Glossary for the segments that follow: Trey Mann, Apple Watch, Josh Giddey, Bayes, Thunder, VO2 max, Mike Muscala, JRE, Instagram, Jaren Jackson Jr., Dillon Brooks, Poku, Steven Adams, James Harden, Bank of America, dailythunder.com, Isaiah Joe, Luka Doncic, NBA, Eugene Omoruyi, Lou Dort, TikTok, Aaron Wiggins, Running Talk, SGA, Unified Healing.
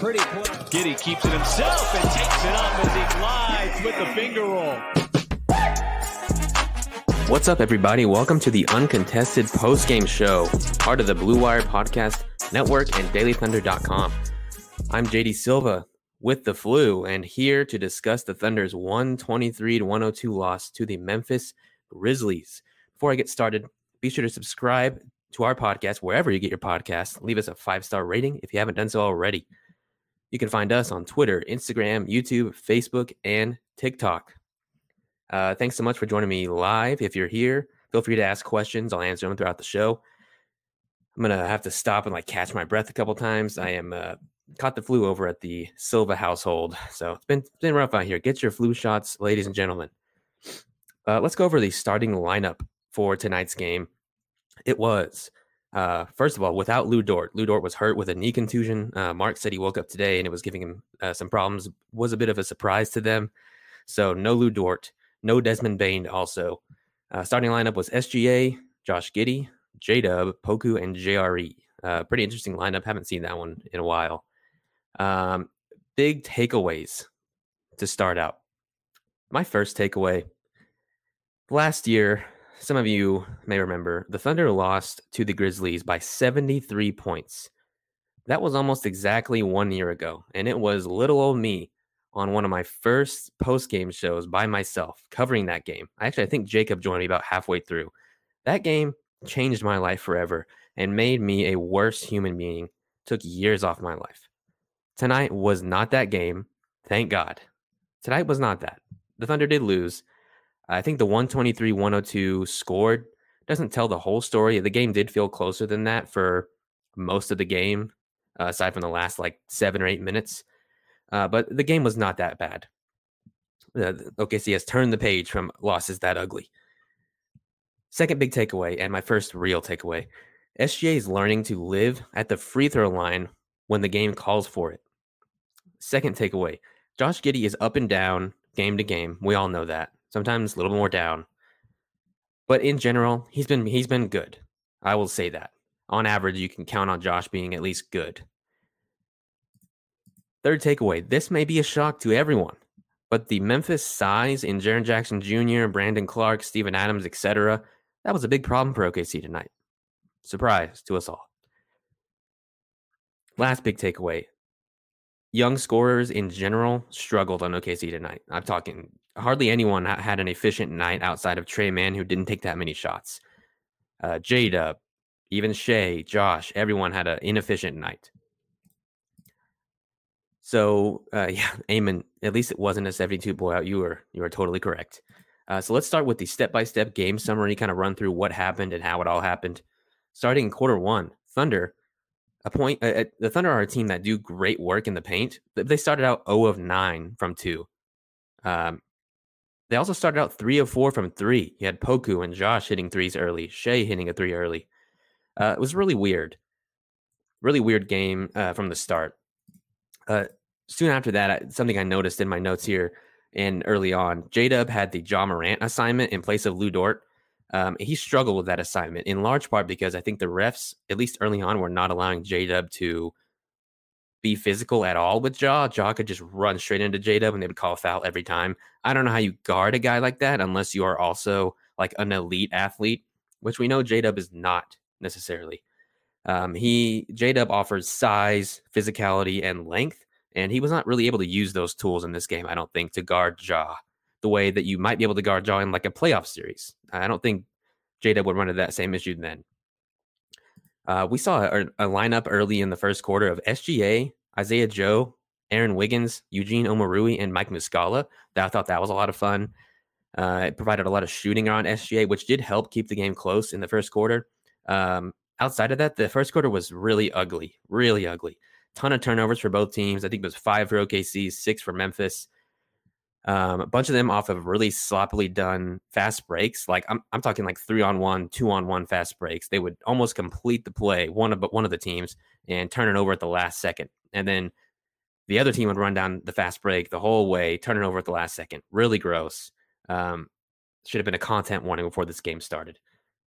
Pretty quick. Giddey keeps it himself and takes it up as he glides with the finger roll. What's up, everybody? Welcome to the Uncontested Postgame Show, part of the Blue Wire Podcast Network and dailythunder.com. I'm JD Silva with the flu and here to discuss the Thunder's 123-102 loss to the Memphis Grizzlies. Before I get started, be sure to subscribe to our podcast wherever you get your podcasts. Leave us a 5-star rating if you haven't done so already. You can find us on Twitter, Instagram, YouTube, Facebook, and TikTok. Thanks so much for joining me live. If you're here, feel free to ask questions. I'll answer them throughout the show. I'm going to have to stop and catch my breath a couple times. I am caught the flu over at the Silva household. So it's been rough out here. Get your flu shots, ladies and gentlemen. Let's go over the starting lineup for tonight's game. It was, first of all, without Lou Dort. Lou Dort was hurt with a knee contusion. Mark said he woke up today and it was giving him some problems. Was a bit of a surprise to them. So no Lou Dort, no Desmond Bain also. Starting lineup was SGA, Josh Giddey, J Dub, Poku, and JRE. Pretty interesting lineup. Haven't seen that one in a while. Big takeaways to start out. My first takeaway, last year, some of you may remember the Thunder lost to the Grizzlies by 73 points. That was almost exactly 1 year ago, and it was little old me on one of my first post-game shows by myself covering that game. Actually, I think Jacob joined me about halfway through. That game changed my life forever and made me a worse human being, took years off my life. Tonight was not that game, thank God. Tonight was not that. The Thunder did lose. I think the 123-102 scored doesn't tell the whole story. The game did feel closer than that for most of the game, aside from the last 7 or 8 minutes. But the game was not that bad. OKC has turned the page from losses that ugly. Second big takeaway, and my first real takeaway, SGA is learning to live at the free throw line when the game calls for it. Second takeaway, Josh Giddey is up and down game to game. We all know that. Sometimes a little more down. But in general, he's been good. I will say that. On average, you can count on Josh being at least good. Third takeaway. This may be a shock to everyone, but the Memphis size in Jaren Jackson Jr., Brandon Clark, Steven Adams, etc., that was a big problem for OKC tonight. Surprise to us all. Last big takeaway. Young scorers in general struggled on OKC tonight. I'm talking hardly anyone had an efficient night outside of Trey Mann, who didn't take that many shots. J-Dub, even Shea, Josh, everyone had an inefficient night. So, Eamon, at least it wasn't a 72 blowout. You were totally correct. So let's start with the step-by-step game summary, kind of run through what happened and how it all happened. Starting in quarter one, the Thunder are a team that do great work in the paint. They started out 0 of 9 from 2. They also started out 3 of 4 from 3. You had Poku and Josh hitting threes early. Shea hitting a three early. It was really weird. Really weird game from the start. soon after that, something I noticed in my notes here and early on, J Dub had the Ja Morant assignment in place of Lou Dort. He struggled with that assignment in large part because I think the refs, at least early on, were not allowing J Dub to be physical at all with Ja. Ja could just run straight into J Dub and they would call a foul every time. I don't know how you guard a guy like that unless you are also like an elite athlete, which we know J Dub is not necessarily. J Dub offers size, physicality, and length, and he was not really able to use those tools in this game, I don't think, to guard Ja the way that you might be able to guard Ja in like a playoff series. I don't think J Dub would run into that same issue then. We saw a lineup early in the first quarter of SGA, Isaiah Joe, Aaron Wiggins, Eugene Omoruyi, and Mike Muscala. I thought that was a lot of fun. It provided a lot of shooting around SGA, which did help keep the game close in the first quarter. Outside of that, the first quarter was really ugly. Ton of turnovers for both teams. I think it was 5 for OKC, 6 for Memphis. A bunch of them off of really sloppily done fast breaks. Like I'm talking like 3-on-1, 2-on-1 fast breaks. They would almost complete the play, one of the teams, and turn it over at the last second. And then the other team would run down the fast break the whole way, turn it over at the last second. Really gross. Should have been a content warning before this game started.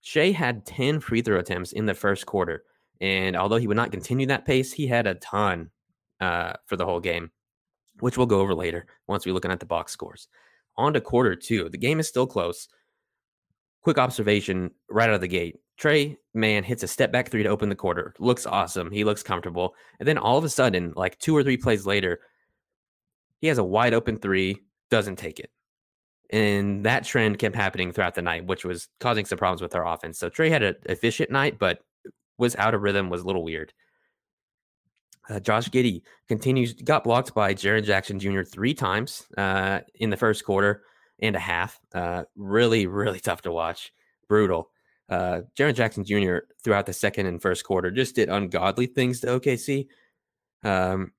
Shea had 10 free throw attempts in the first quarter. And although he would not continue that pace, he had a ton for the whole game, which we'll go over later once we're looking at the box scores. On to quarter two. The game is still close. Quick observation right out of the gate. Trey Mann hits a step-back three to open the quarter. Looks awesome. He looks comfortable. And then all of a sudden, like 2 or 3 plays later, he has a wide-open three, doesn't take it. And that trend kept happening throughout the night, which was causing some problems with our offense. So Trey had an efficient night, but was out of rhythm, was a little weird. Josh Giddey got blocked by Jaren Jackson Jr. 3 times in the first quarter and a half. Really tough to watch. Brutal. Jaren Jackson Jr. throughout the second and first quarter just did ungodly things to OKC.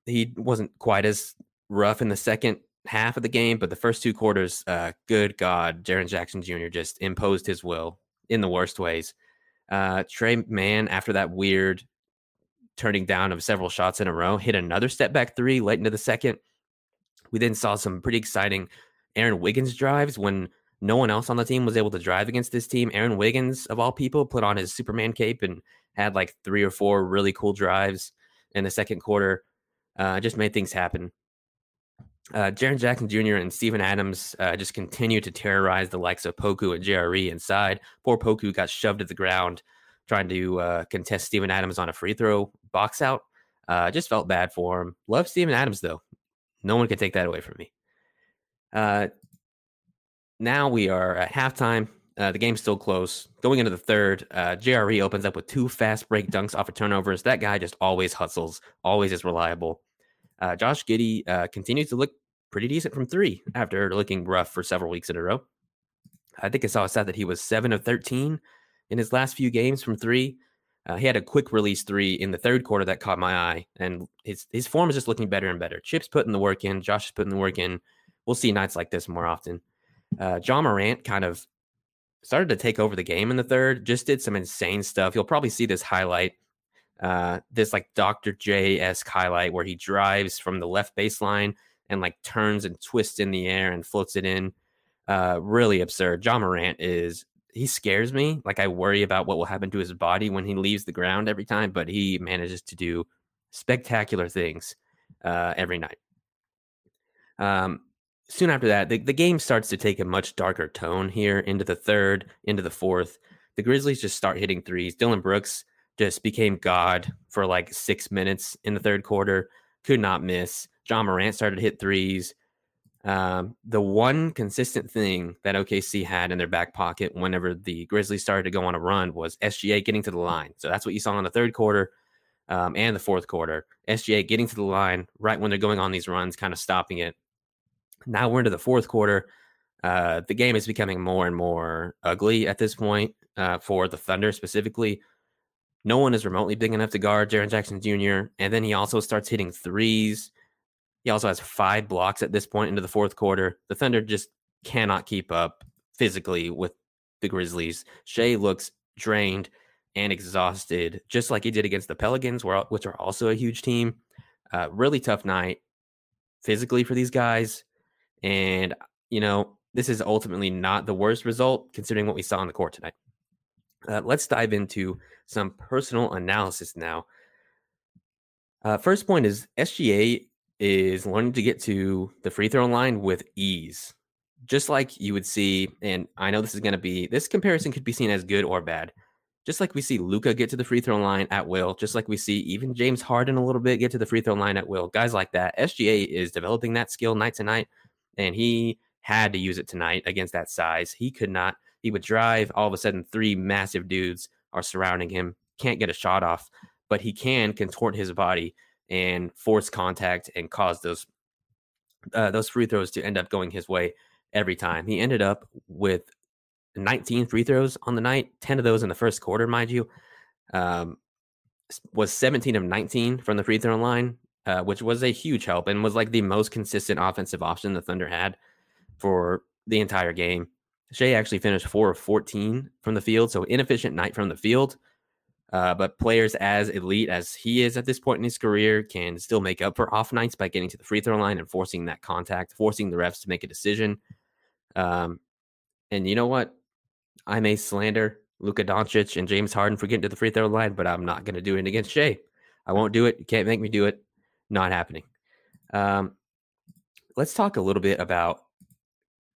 He wasn't quite as rough in the second half of the game, but the first 2 quarters, good God, Jaren Jackson Jr. just imposed his will in the worst ways. Trey Mann, after that weird turning down of several shots in a row, hit another step back three late into the second. We then saw some pretty exciting Aaron Wiggins drives when no one else on the team was able to drive against this team. Aaron Wiggins, of all people, put on his Superman cape and had like 3 or 4 really cool drives in the second quarter. Just made things happen. Jaren Jackson Jr. and Steven Adams just continue to terrorize the likes of Poku and JRE inside. Poor Poku got shoved to the ground trying to contest Steven Adams on a free throw box out. Just felt bad for him. Love Steven Adams, though. No one can take that away from me. Now we are at halftime. The game's still close. Going into the third, JRE opens up with 2 fast break dunks off of turnovers. That guy just always hustles, always is reliable. Josh Giddey continues to look pretty decent from 3 after looking rough for several weeks in a row. I think I saw a stat that he was 7 of 13 in his last few games from 3. He had a quick release 3 in the third quarter that caught my eye, and his form is just looking better and better. Chip's putting the work in. Josh is putting the work in. We'll see nights like this more often. Ja Morant kind of started to take over the game in the third, just did some insane stuff. You'll probably see this highlight, this like Dr. J-esque highlight where he drives from the left baseline and like turns and twists in the air and floats it in. Really absurd. Ja Morant he scares me. Like, I worry about what will happen to his body when he leaves the ground every time, but he manages to do spectacular things every night. Soon after that, the game starts to take a much darker tone here into the third, into the fourth. The Grizzlies just start hitting threes. Dillon Brooks just became God for like 6 minutes in the third quarter. Could not miss. Ja Morant started to hit threes. The one consistent thing that OKC had in their back pocket whenever the Grizzlies started to go on a run was SGA getting to the line. So that's what you saw in the third quarter and the fourth quarter. SGA getting to the line right when they're going on these runs, kind of stopping it. Now we're into the fourth quarter. The game is becoming more and more ugly at this point for the Thunder specifically. No one is remotely big enough to guard Jaren Jackson Jr. And then he also starts hitting threes. He also has 5 blocks at this point into the fourth quarter. The Thunder just cannot keep up physically with the Grizzlies. Shea looks drained and exhausted, just like he did against the Pelicans, which are also a huge team. Really tough night. physically for these guys. And, you know, this is ultimately not the worst result considering what we saw on the court tonight. Let's dive into some personal analysis now. First point is SGA is learning to get to the free throw line with ease. Just like you would see, and I know this comparison could be seen as good or bad. Just like we see Luka get to the free throw line at will, just like we see even James Harden a little bit get to the free throw line at will, guys like that, SGA is developing that skill night to night, and he had to use it tonight against that size. He would drive, all of a sudden three massive dudes are surrounding him, can't get a shot off, but he can contort his body and force contact and cause those free throws to end up going his way every time. He ended up with 19 free throws on the night, 10 of those in the first quarter, mind you. Was 17 of 19 from the free throw line, which was a huge help and was like the most consistent offensive option the Thunder had for the entire game. Shea actually finished 4 of 14 from the field, so inefficient night from the field. But players as elite as he is at this point in his career can still make up for off nights by getting to the free throw line and forcing that contact, forcing the refs to make a decision. And you know what? I may slander Luka Doncic and James Harden for getting to the free throw line, but I'm not going to do it against Shea. I won't do it. You can't make me do it. Not happening. Let's talk a little bit about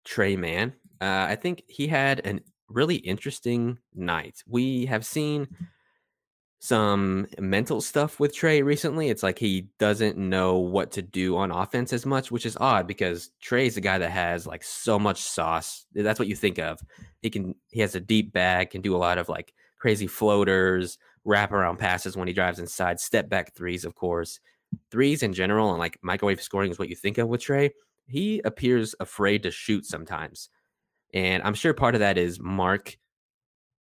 Trey Mann. I think he had a really interesting night. We have seen some mental stuff with Trey recently. It's like he doesn't know what to do on offense as much, which is odd because Trey's a guy that has like so much sauce. That's what you think of. He has a deep bag, can do a lot of like crazy floaters, wraparound passes when he drives inside, step back threes, of course. Threes in general and like microwave scoring is what you think of with Trey. He appears afraid to shoot sometimes. And I'm sure part of that is Mark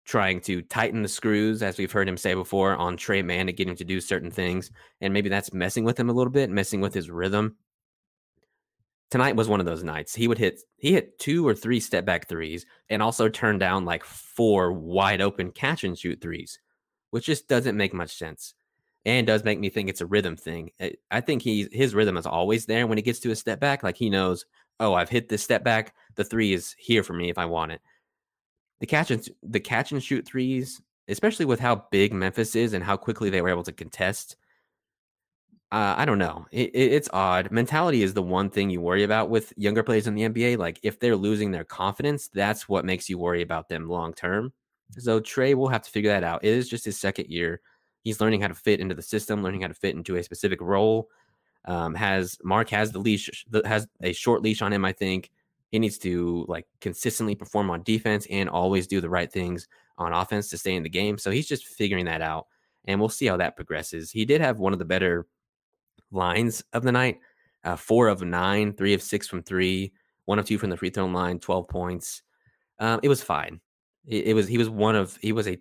trying to tighten the screws, as we've heard him say before, on Trey Mann to get him to do certain things. And maybe that's messing with him a little bit, messing with his rhythm. Tonight was one of those nights. He hit 2 or 3 step back threes and also turned down like 4 wide open catch and shoot threes, which just doesn't make much sense and does make me think it's a rhythm thing. I think his rhythm is always there when he gets to a step back. Like he knows, oh, I've hit this step back. The three is here for me if I want it. The catch and shoot threes, especially with how big Memphis is and how quickly they were able to contest. I don't know. It's odd. Mentality is the one thing you worry about with younger players in the NBA. Like if they're losing their confidence, that's what makes you worry about them long term. So Trey will have to figure that out. It is just his second year. He's learning how to fit into the system, learning how to fit into a specific role. Mark has a short leash on him, I think. He needs to like consistently perform on defense and always do the right things on offense to stay in the game. So he's just figuring that out, and we'll see how that progresses. He did have one of the better lines of the night, 4 of 9, 3 of 6 from 3, 1 of 2 from the free throw line, 12 points. It was fine. He was a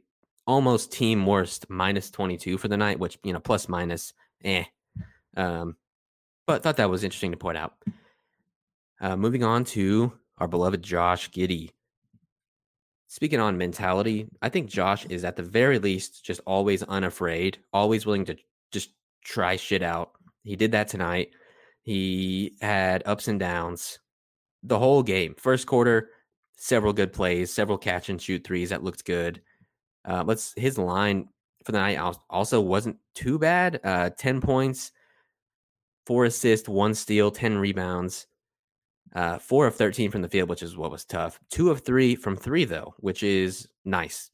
almost team worst -22 for the night, which, you know, plus minus, but thought that was interesting to point out. Moving on to our beloved Josh Giddey. Speaking on mentality, I think Josh is at the very least just always unafraid, always willing to just try shit out. He did that tonight. He had ups and downs the whole game. First quarter, several good plays, several catch and shoot threes that looked good. His line for the night also wasn't too bad. 10 points, 4 assists, 1 steal, 10 rebounds. 4 of 13 from the field, which is what was tough. 2 of 3 from 3, though, which is nice.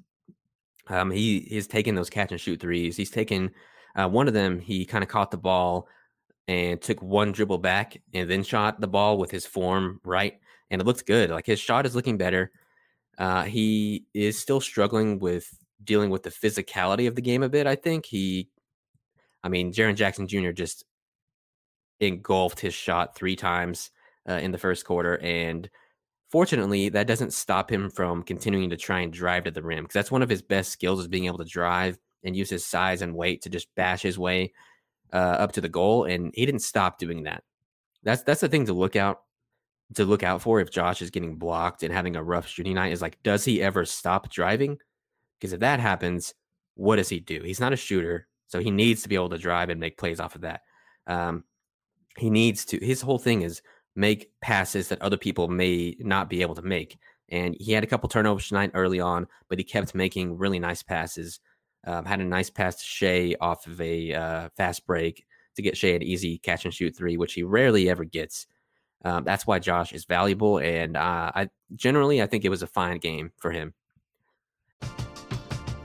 He is taking those catch and shoot threes. He's taken one of them. He kind of caught the ball and took one dribble back and then shot the ball with his form right. And it looks good. Like his shot is looking better. He is still struggling with dealing with the physicality of the game a bit, I think. Jaren Jackson Jr. just engulfed his shot 3 times in the first quarter, and fortunately that doesn't stop him from continuing to try and drive to the rim, because that's one of his best skills, is being able to drive and use his size and weight to just bash his way up to the goal. And he didn't stop doing that. That's the thing to look out for if Josh is getting blocked and having a rough shooting night, is like, does he ever stop driving? Because if that happens, what does he do? He's not a shooter, so he needs to be able to drive and make plays off of that. He needs to. His whole thing is make passes that other people may not be able to make. And he had a couple turnovers tonight early on, but he kept making really nice passes. Had a nice pass to Shea off of a fast break to get Shea an easy catch and shoot three, which he rarely ever gets. That's why Josh is valuable. And I think it was a fine game for him.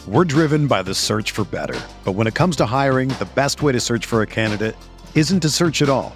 We're driven by the search for better. But when it comes to hiring, the best way to search for a candidate isn't to search at all.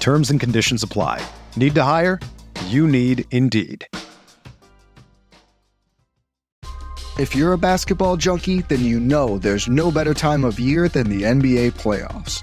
Terms and conditions apply. Need to hire? You need Indeed. If you're a basketball junkie, then you know there's no better time of year than the NBA playoffs.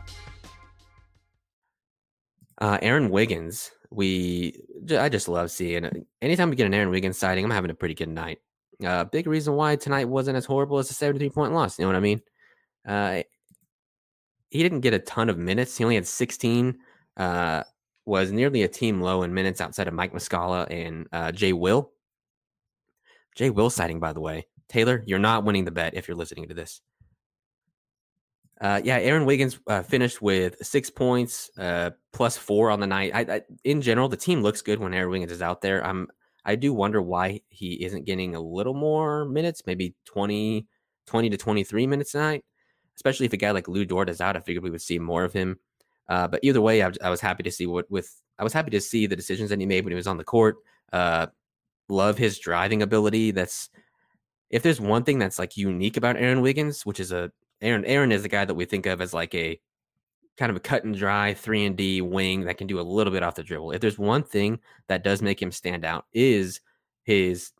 Aaron Wiggins, I just love seeing it. Anytime we get an Aaron Wiggins sighting, I'm having a pretty good night. Big reason why tonight wasn't as horrible as a 73-point loss. You know what I mean? He didn't get a ton of minutes. He only had 16, was nearly a team low in minutes outside of Mike Muscala and Jay Will. Jay Will sighting, by the way. Taylor, you're not winning the bet if you're listening to this. Aaron Wiggins finished with 6 points, plus four on the night. In general, the team looks good when Aaron Wiggins is out there. I do wonder why he isn't getting a little more minutes, maybe 20 to 23 minutes tonight. Especially if a guy like Lou Dort is out, I figured we would see more of him. But either way, I was happy to see the decisions that he made when he was on the court. Love his driving ability. If there's one thing that's like unique about Aaron Wiggins, which is Aaron is the guy that we think of as like a kind of a cut and dry 3-and-D wing that can do a little bit off the dribble. If there's one thing that does make him stand out is his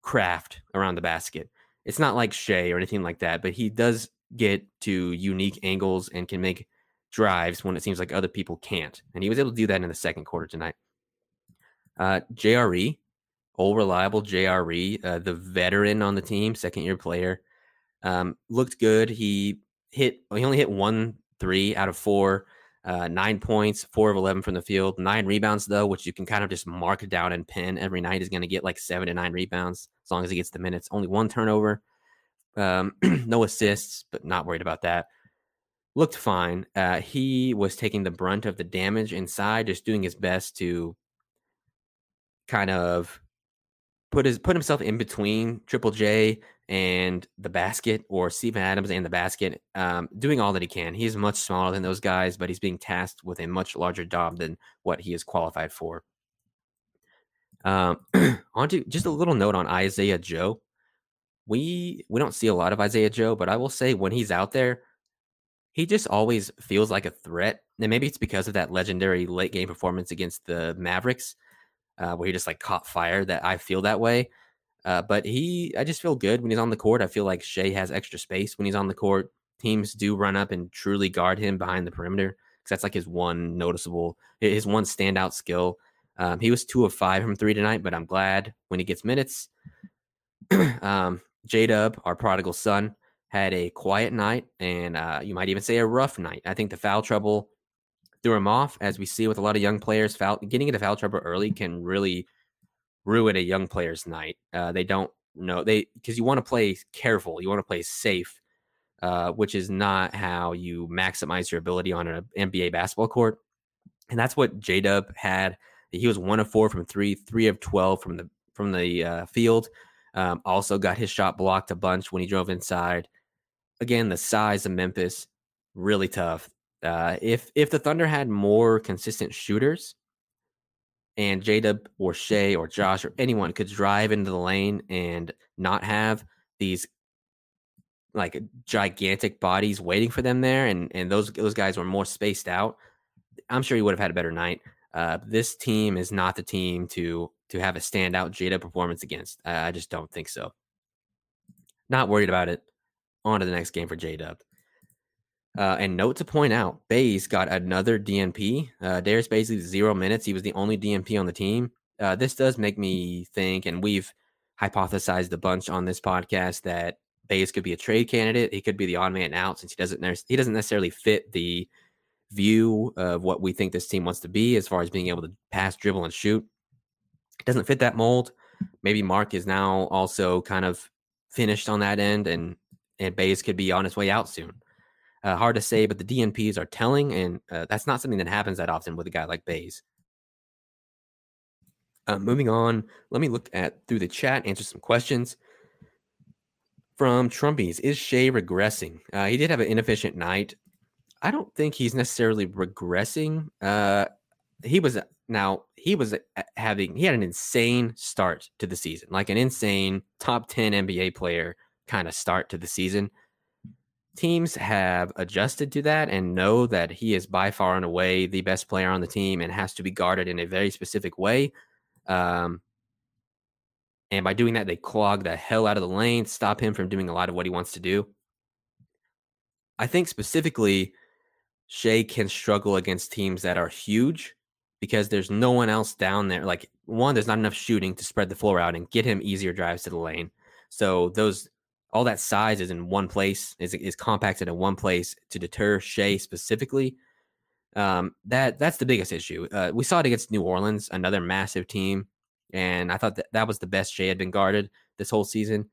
craft around the basket. It's not like Shea or anything like that, but he does get to unique angles and can make drives when it seems like other people can't. And he was able to do that in the second quarter tonight. JRE, old reliable JRE, the veteran on the team, second-year player, looked good. He only hit 1-3 out of 4, 9 points, 4 of 11 from the field, 9 rebounds though, which you can kind of just mark down and pin every night. Is going to get like 7 to 9 rebounds as long as he gets the minutes. Only 1 turnover. No assists, but not worried about that. Looked fine. He was taking the brunt of the damage inside, just doing his best to kind of put himself in between Triple J and the basket, or Steven Adams and the basket, doing all that he can. He's much smaller than those guys, but he's being tasked with a much larger job than what he is qualified for. Onto just a little note on Isaiah Joe. We don't see a lot of Isaiah Joe, but I will say when he's out there, he just always feels like a threat. And maybe it's because of that legendary late game performance against the Mavericks, where he just like caught fire, that I feel that way. But I just feel good when he's on the court. I feel like Shai has extra space when he's on the court. Teams do run up and truly guard him behind the perimeter, because that's like his one standout skill. He was 2 of 5 from three tonight, but I'm glad when he gets minutes. J Dub, our prodigal son, had a quiet night, and you might even say a rough night. I think the foul trouble threw him off. As we see with a lot of young players, getting into foul trouble early can really ruin a young player's night. They don't know because you want to play careful, you want to play safe, which is not how you maximize your ability on an NBA basketball court. And that's what J Dub had. He was 1 of 4 from three, 3 of 12 from the field. Also got his shot blocked a bunch when he drove inside. Again, the size of Memphis, really tough. If the Thunder had more consistent shooters, and J-Dub or Shai or Josh or anyone could drive into the lane and not have these like gigantic bodies waiting for them there, and those guys were more spaced out, I'm sure he would have had a better night. This team is not the team to have a standout J-Dub performance against. I just don't think so. Not worried about it. On to the next game for J-Dub. And note to point out, Bayes got another DNP. Darius Bayes, 0 minutes. He was the only DNP on the team. This does make me think, and we've hypothesized a bunch on this podcast, that Bayes could be a trade candidate. He could be the odd man out, since he doesn't necessarily fit the view of what we think this team wants to be as far as being able to pass, dribble, and shoot. It doesn't fit that mold. Maybe Mark is now also kind of finished on that end, and Bayes could be on his way out soon. Hard to say, but the DNPs are telling, and that's not something that happens that often with a guy like Bayes. Moving on, let me look through the chat, answer some questions. From Trumpies, is Shai regressing? He did have an inefficient night. I don't think he's necessarily regressing. He had an insane start to the season, like an insane top 10 NBA player kind of start to the season. Teams have adjusted to that and know that he is by far and away the best player on the team and has to be guarded in a very specific way. And by doing that, they clog the hell out of the lane, stop him from doing a lot of what he wants to do. I think specifically, Shai can struggle against teams that are huge because there's no one else down there. Like, one, there's not enough shooting to spread the floor out and get him easier drives to the lane. So all that size is in one place, is compacted in one place to deter Shai specifically. That's the biggest issue. We saw it against New Orleans, another massive team, and I thought that was the best Shai had been guarded this whole season.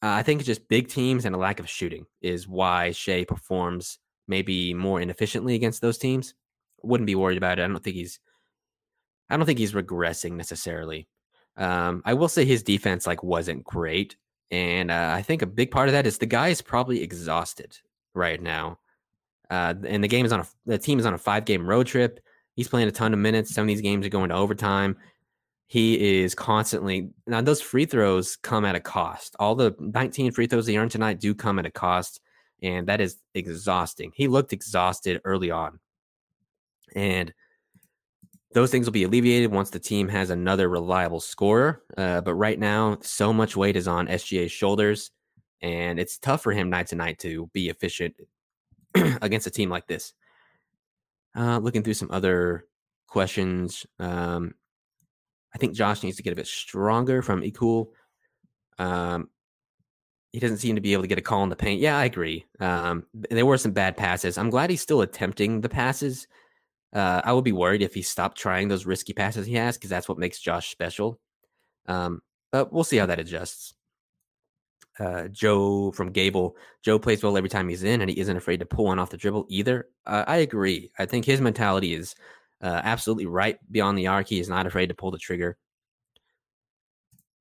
I think it's just big teams and a lack of shooting is why Shai performs maybe more inefficiently against those teams. Wouldn't be worried about it. I don't think he's regressing necessarily. I will say his defense wasn't great. And I think a big part of that is the guy is probably exhausted right now. And the team is on a 5-game road trip. He's playing a ton of minutes. Some of these games are going to overtime. He is constantly... Now, those free throws come at a cost. All the 19 free throws he earned tonight do come at a cost, and that is exhausting. He looked exhausted early on. And those things will be alleviated once the team has another reliable scorer. But right now, so much weight is on SGA's shoulders, and it's tough for him night to night to be efficient against a team like this. Looking through some other questions. I think Josh needs to get a bit stronger from Ekul. He doesn't seem to be able to get a call in the paint. Yeah, I agree. There were some bad passes. I'm glad he's still attempting the passes. I would be worried if he stopped trying those risky passes he has, because that's what makes Josh special. But we'll see how that adjusts. Joe from Gable. Joe plays well every time he's in, and he isn't afraid to pull one off the dribble either. I agree. I think his mentality is absolutely right beyond the arc. He is not afraid to pull the trigger.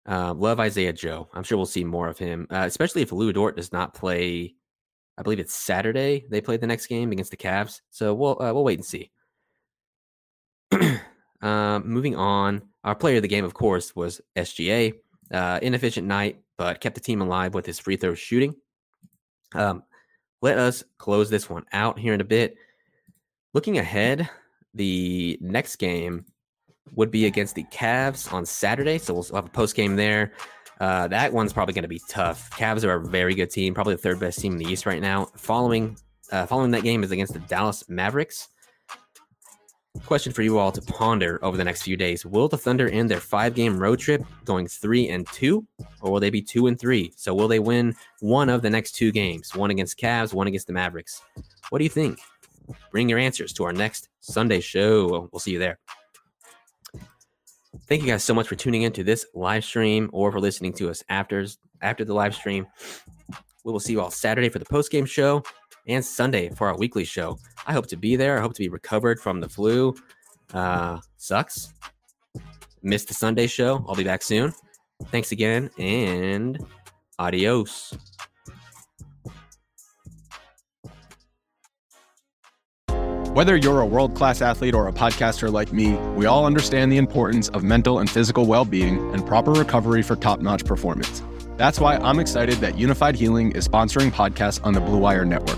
Love Isaiah Joe. I'm sure we'll see more of him, especially if Lou Dort does not play. I believe it's Saturday. They play the next game against the Cavs. So we'll wait and see. Moving on, our player of the game, of course, was SGA. Inefficient night, but kept the team alive with his free throw shooting. Let us close this one out here in a bit. Looking ahead, the next game would be against the Cavs on Saturday, so we'll have a post game there. That one's probably going to be tough. Cavs are a very good team, probably the third best team in the East right now. Following that game is against the Dallas Mavericks. Question for you all to ponder over the next few days. Will the Thunder end their 5-game road trip going 3-2, or will they be 2-3? So will they win one of the next two games, one against Cavs, one against the Mavericks? What do you think? Bring your answers to our next Sunday show. We'll see you there. Thank you guys so much for tuning into this live stream or for listening to us after the live stream. We will see you all Saturday for the post-game show and Sunday for our weekly show. I hope to be there. I hope to be recovered from the flu. Sucks. Missed the Sunday show. I'll be back soon. Thanks again, and adios. Whether you're a world-class athlete or a podcaster like me, we all understand the importance of mental and physical well-being and proper recovery for top-notch performance. That's why I'm excited that Unified Healing is sponsoring podcasts on the Blue Wire Network.